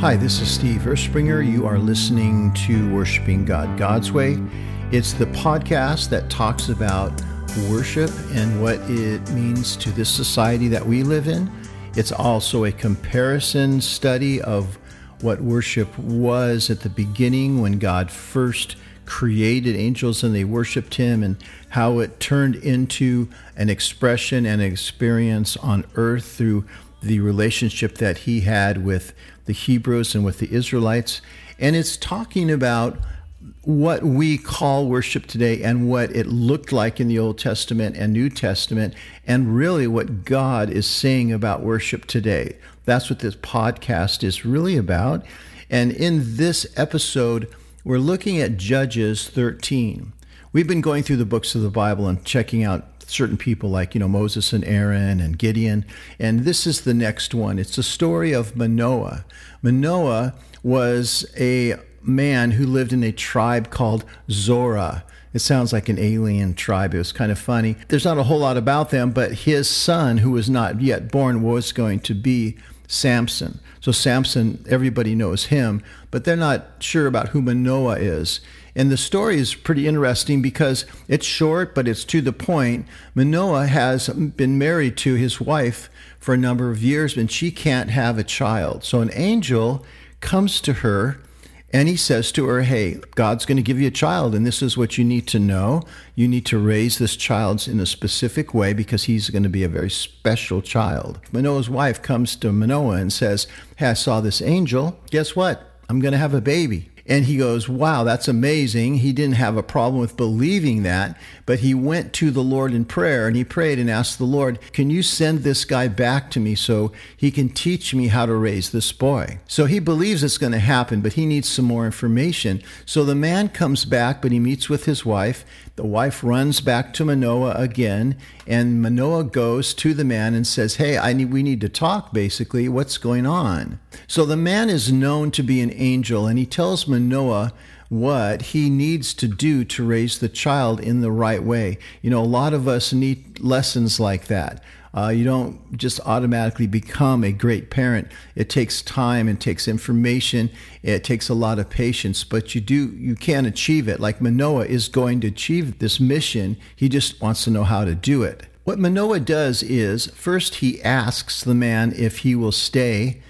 Hi, this is Steve Erspringer. You are listening to Worshiping God God's Way. It's the podcast that talks about worship and what it means to this society that we live in. It's also a comparison study of what worship was at the beginning when God first created angels and they worshiped him, and how it turned into an expression and experience on earth through the relationship that he had with the Hebrews and with the Israelites. And it's talking about what we call worship today and what it looked like in the Old Testament and New Testament, and really what God is saying about worship today. That's what this podcast is really about. And in this episode, we're looking at Judges 13. We've been going through the books of the Bible and checking out certain people like, Moses and Aaron and Gideon. And this is the next one. It's the story of Manoah. Manoah was a man who lived in a tribe called Zorah. It sounds like an alien tribe. It was kind of funny. There's not a whole lot about them, but his son, who was not yet born, was going to be Samson. So Samson, everybody knows him, but they're not sure about who Manoah is. And the story is pretty interesting because it's short, but it's to the point. Manoah has been married to his wife for a number of years, and she can't have a child. So an angel comes to her, and he says to her, hey, God's going to give you a child, and this is what you need to know. You need to raise this child in a specific way because he's going to be a very special child. Manoah's wife comes to Manoah and says, hey, I saw this angel. Guess what? I'm going to have a baby. And he goes, wow, that's amazing. He didn't have a problem with believing that, but he went to the Lord in prayer, and he prayed and asked the Lord, can you send this guy back to me so he can teach me how to raise this boy? So he believes it's going to happen, but he needs some more information. So the man comes back, but he meets with his wife. The wife runs back to Manoah again, and Manoah goes to the man and says, hey, we need to talk, basically. What's going on? So the man is known to be an angel, and he tells Manoah what he needs to do to raise the child in the right way. A lot of us need lessons like that. You don't just automatically become a great parent. It takes time, it takes information, it takes a lot of patience, but you can achieve it. Like Manoah is going to achieve this mission. He just wants to know how to do it. What Manoah does is, first he asks the man if he will stay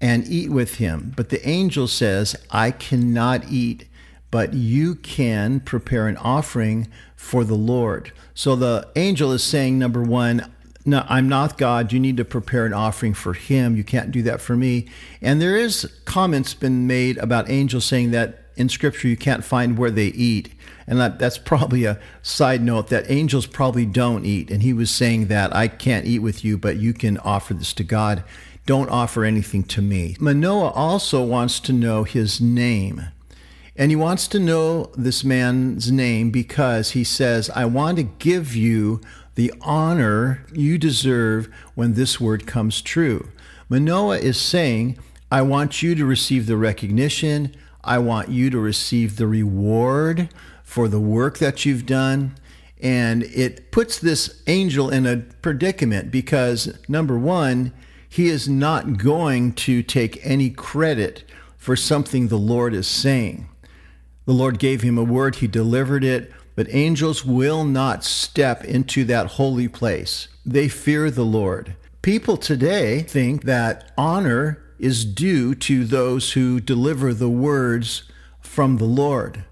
and eat with him. But the angel says, I cannot eat, but you can prepare an offering for the Lord. So the angel is saying, number one, no, I'm not God. You need to prepare an offering for him. You can't do that for me. And there is comments been made about angels saying that in Scripture you can't find where they eat. And that's probably a side note, that angels probably don't eat. And he was saying that I can't eat with you, but you can offer this to God. Don't offer anything to me. Manoah also wants to know his name. And he wants to know this man's name because he says, I want to give you the honor you deserve when this word comes true. Manoah is saying, I want you to receive the recognition. I want you to receive the reward for the work that you've done. And it puts this angel in a predicament because, number one, he is not going to take any credit for something the Lord is saying. The Lord gave him a word, he delivered it, but angels will not step into that holy place. They fear the Lord. People today think that honor is due to those who deliver the words from the Lord.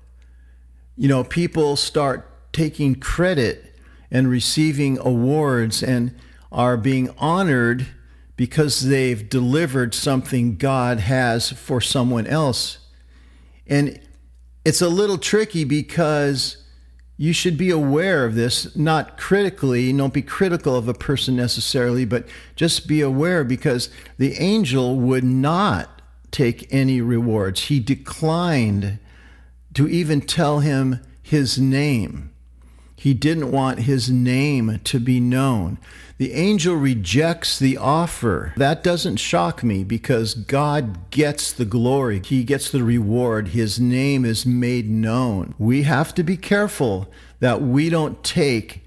People start taking credit and receiving awards and are being honored because they've delivered something God has for someone else. And it's a little tricky because you should be aware of this, not critically. Don't be critical of a person necessarily, but just be aware because the angel would not take any rewards. He declined to even tell him his name. He didn't want his name to be known. The angel rejects the offer. That doesn't shock me because God gets the glory. He gets the reward. His name is made known. We have to be careful that we don't take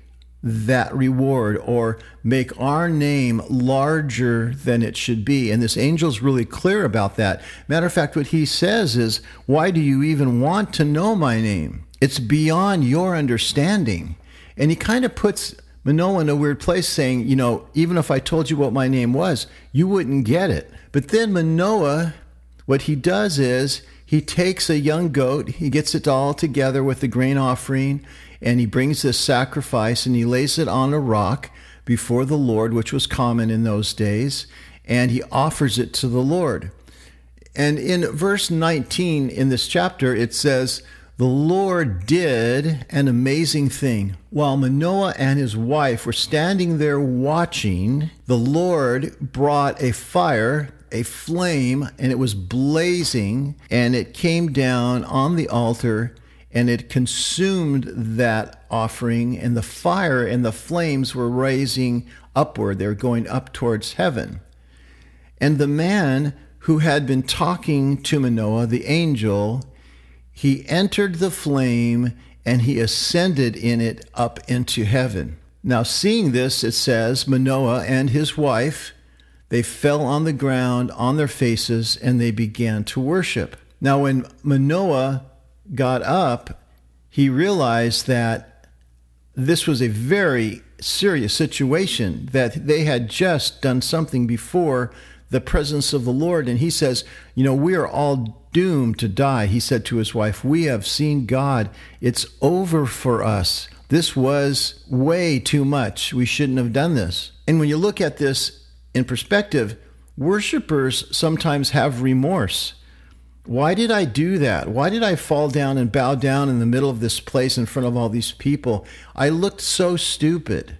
that reward or make our name larger than it should be. And this angel's really clear about that. Matter of fact, what he says is, why do you even want to know my name? It's beyond your understanding. And he kind of puts Manoah in a weird place saying, you know, even if I told you what my name was, you wouldn't get it. But then Manoah, what he does is he takes a young goat, he gets it all together with the grain offering, and he brings this sacrifice and he lays it on a rock before the Lord, which was common in those days, and he offers it to the Lord. And in verse 19 in this chapter, it says, the Lord did an amazing thing. While Manoah and his wife were standing there watching, the Lord brought a fire, a flame, and it was blazing, and it came down on the altar, and it consumed that offering, and the fire and the flames were rising upward. They were going up towards heaven. And the man who had been talking to Manoah, the angel, he entered the flame and he ascended in it up into heaven. Now, seeing this, it says, Manoah and his wife, they fell on the ground on their faces and they began to worship. Now, when Manoah got up, he realized that this was a very serious situation, that they had just done something before the presence of the Lord. And he says, you know, we are all doomed to die. He said to his wife, we have seen God. It's over for us. This was way too much. We shouldn't have done this. And when you look at this in perspective, worshipers sometimes have remorse. Why did I do that? Why did I fall down and bow down in the middle of this place in front of all these people? I looked so stupid.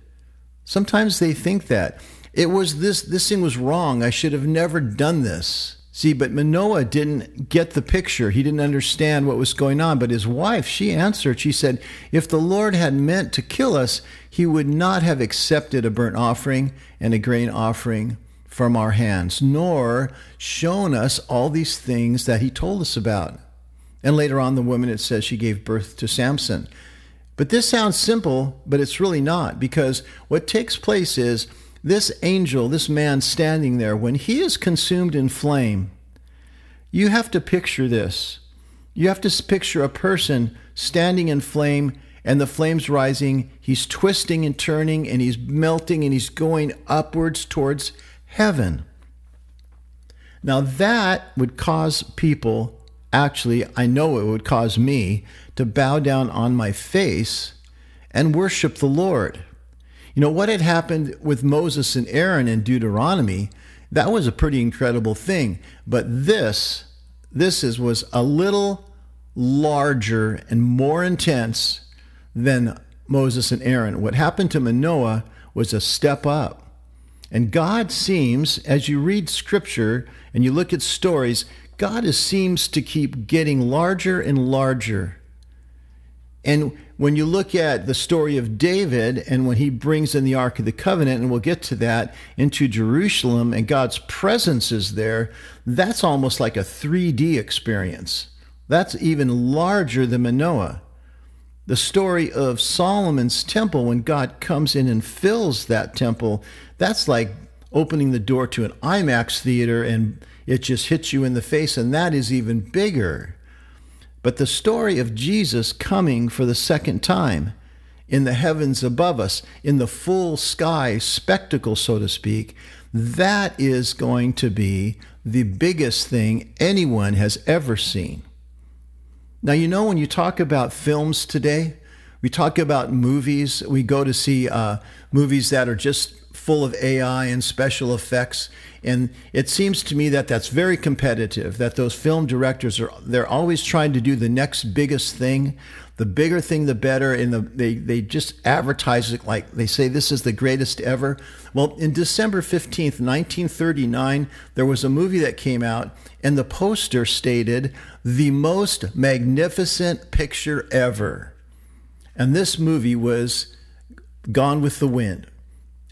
Sometimes they think that. It was this thing was wrong. I should have never done this. See, but Manoah didn't get the picture. He didn't understand what was going on. But his wife, she answered. She said, if the Lord had meant to kill us, he would not have accepted a burnt offering and a grain offering from our hands, nor shown us all these things that he told us about. And later on, the woman, it says she gave birth to Samson. But this sounds simple, but it's really not, because what takes place is this angel, this man standing there, when he is consumed in flame, you have to picture this. You have to picture a person standing in flame and the flame's rising. He's twisting and turning and he's melting and he's going upwards towards heaven. Now that would cause people, actually, I know it would cause me, to bow down on my face and worship the Lord. You know, what had happened with Moses and Aaron in Deuteronomy, that was a pretty incredible thing. But this was a little larger and more intense than Moses and Aaron. What happened to Manoah was a step up. And God seems, as you read Scripture and you look at stories, God seems to keep getting larger and larger. And when you look at the story of David and when he brings in the Ark of the Covenant, and we'll get to that, into Jerusalem, and God's presence is there, that's almost like a 3D experience. That's even larger than Manoah. The story of Solomon's temple, when God comes in and fills that temple, that's like opening the door to an IMAX theater and it just hits you in the face, and that is even bigger. But the story of Jesus coming for the second time in the heavens above us, in the full sky spectacle, so to speak, that is going to be the biggest thing anyone has ever seen. Now, you know, when you talk about films today, we talk about movies, we go to see movies that are just full of AI and special effects. And it seems to me that that's very competitive, that those film directors, they're always trying to do the next biggest thing. The bigger thing, the better. And they just advertise it like they say, this is the greatest ever. Well, in December 15th, 1939, there was a movie that came out and the poster stated, the most magnificent picture ever. And this movie was Gone with the Wind.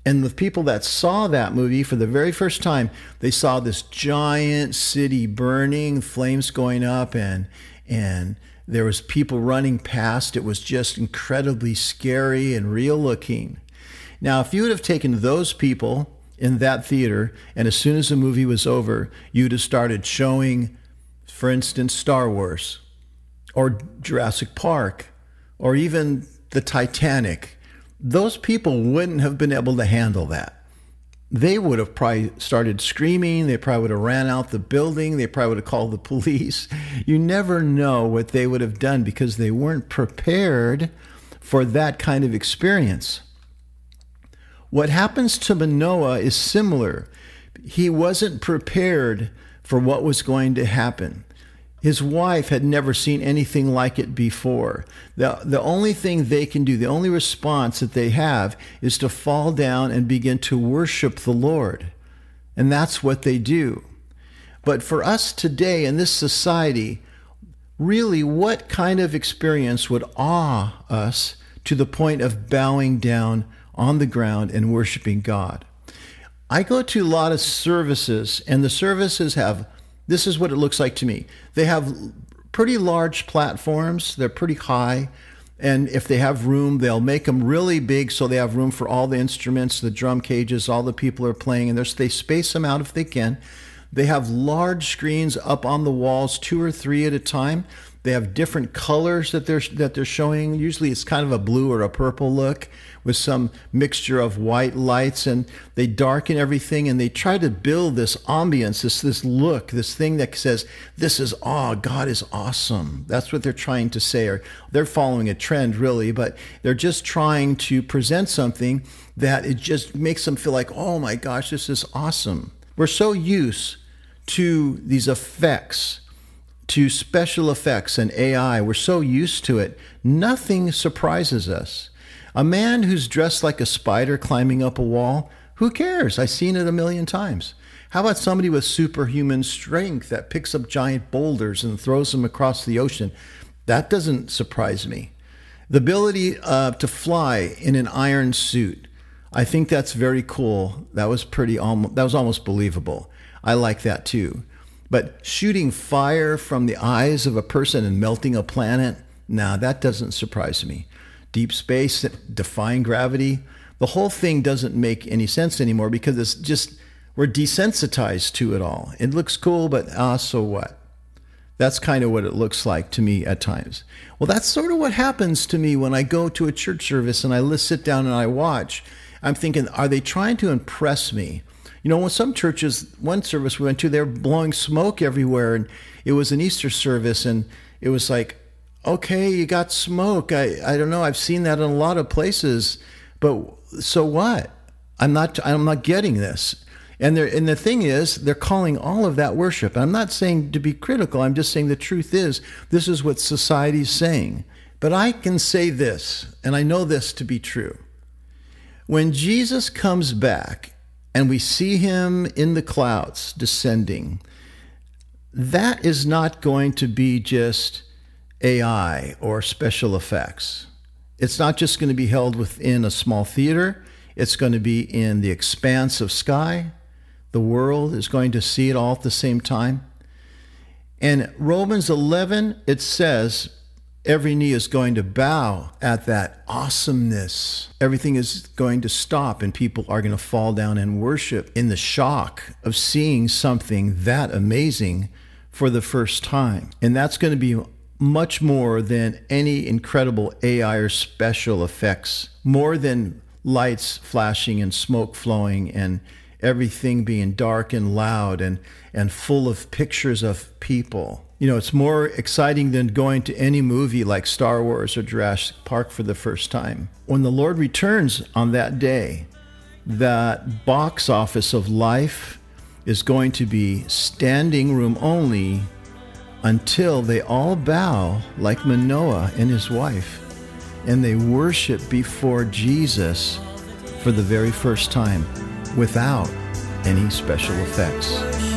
And the people that saw that movie for the very first time, they saw this giant city burning, flames going up, and There was people running past. It was just incredibly scary and real looking. Now, if you would have taken those people in that theater, and as soon as the movie was over, you'd have started showing, for instance, Star Wars or Jurassic Park or even the Titanic, those people wouldn't have been able to handle that. They would have probably started screaming. They probably would have ran out the building. They probably would have called the police. You never know what they would have done because they weren't prepared for that kind of experience. What happens to Manoah is similar. He wasn't prepared for what was going to happen. His wife had never seen anything like it before. The only thing they can do, the only response that they have is to fall down and begin to worship the Lord. And that's what they do. But for us today in this society, really what kind of experience would awe us to the point of bowing down on the ground and worshiping God? I go to a lot of services, and the services have, this is what it looks like to me. They have pretty large platforms. They're pretty high. And if they have room, they'll make them really big so they have room for all the instruments, the drum cages, all the people are playing. And they space them out if they can. They have large screens up on the walls, 2 or 3 at a time. They have different colors that they're showing. Usually it's kind of a blue or a purple look with some mixture of white lights, and they darken everything, and they try to build this ambience, this look, this thing that says, this is awe, God is awesome. That's what they're trying to say, or they're following a trend really, but they're just trying to present something that it just makes them feel like, oh my gosh, this is awesome. We're so used to these effects, to special effects and AI. We're so used to it. Nothing surprises us. A man who's dressed like a spider climbing up a wall, who cares? I've seen it a million times. How about somebody with superhuman strength that picks up giant boulders and throws them across the ocean? That doesn't surprise me. The ability to fly in an iron suit, I think that's very cool. That was almost believable. I like that too. But shooting fire from the eyes of a person and melting a planet, that doesn't surprise me. Deep space, defying gravity, the whole thing doesn't make any sense anymore because it's just, we're desensitized to it all. It looks cool, but so what? That's kind of what it looks like to me at times. Well, that's sort of what happens to me when I go to a church service and I sit down and I watch. I'm thinking, are they trying to impress me? You know, when some churches, one service we went to, they were blowing smoke everywhere, and it was an Easter service, and it was like, okay, you got smoke. I don't know. I've seen that in a lot of places, but so what? I'm not getting this. And the thing is, they're calling all of that worship. I'm not saying to be critical. I'm just saying the truth is, this is what society's saying. But I can say this, and I know this to be true. When Jesus comes back, and we see him in the clouds descending, that is not going to be just AI or special effects. It's not just going to be held within a small theater. It's going to be in the expanse of sky. The world is going to see it all at the same time. And Romans 11, it says, every knee is going to bow at that awesomeness. Everything is going to stop, and people are going to fall down and worship in the shock of seeing something that amazing for the first time. And that's going to be much more than any incredible AI or special effects, more than lights flashing and smoke flowing and everything being dark and loud and full of pictures of people. You know, it's more exciting than going to any movie like Star Wars or Jurassic Park for the first time. When the Lord returns on that day, that box office of life is going to be standing room only until they all bow like Manoah and his wife, and they worship before Jesus for the very first time without any special effects.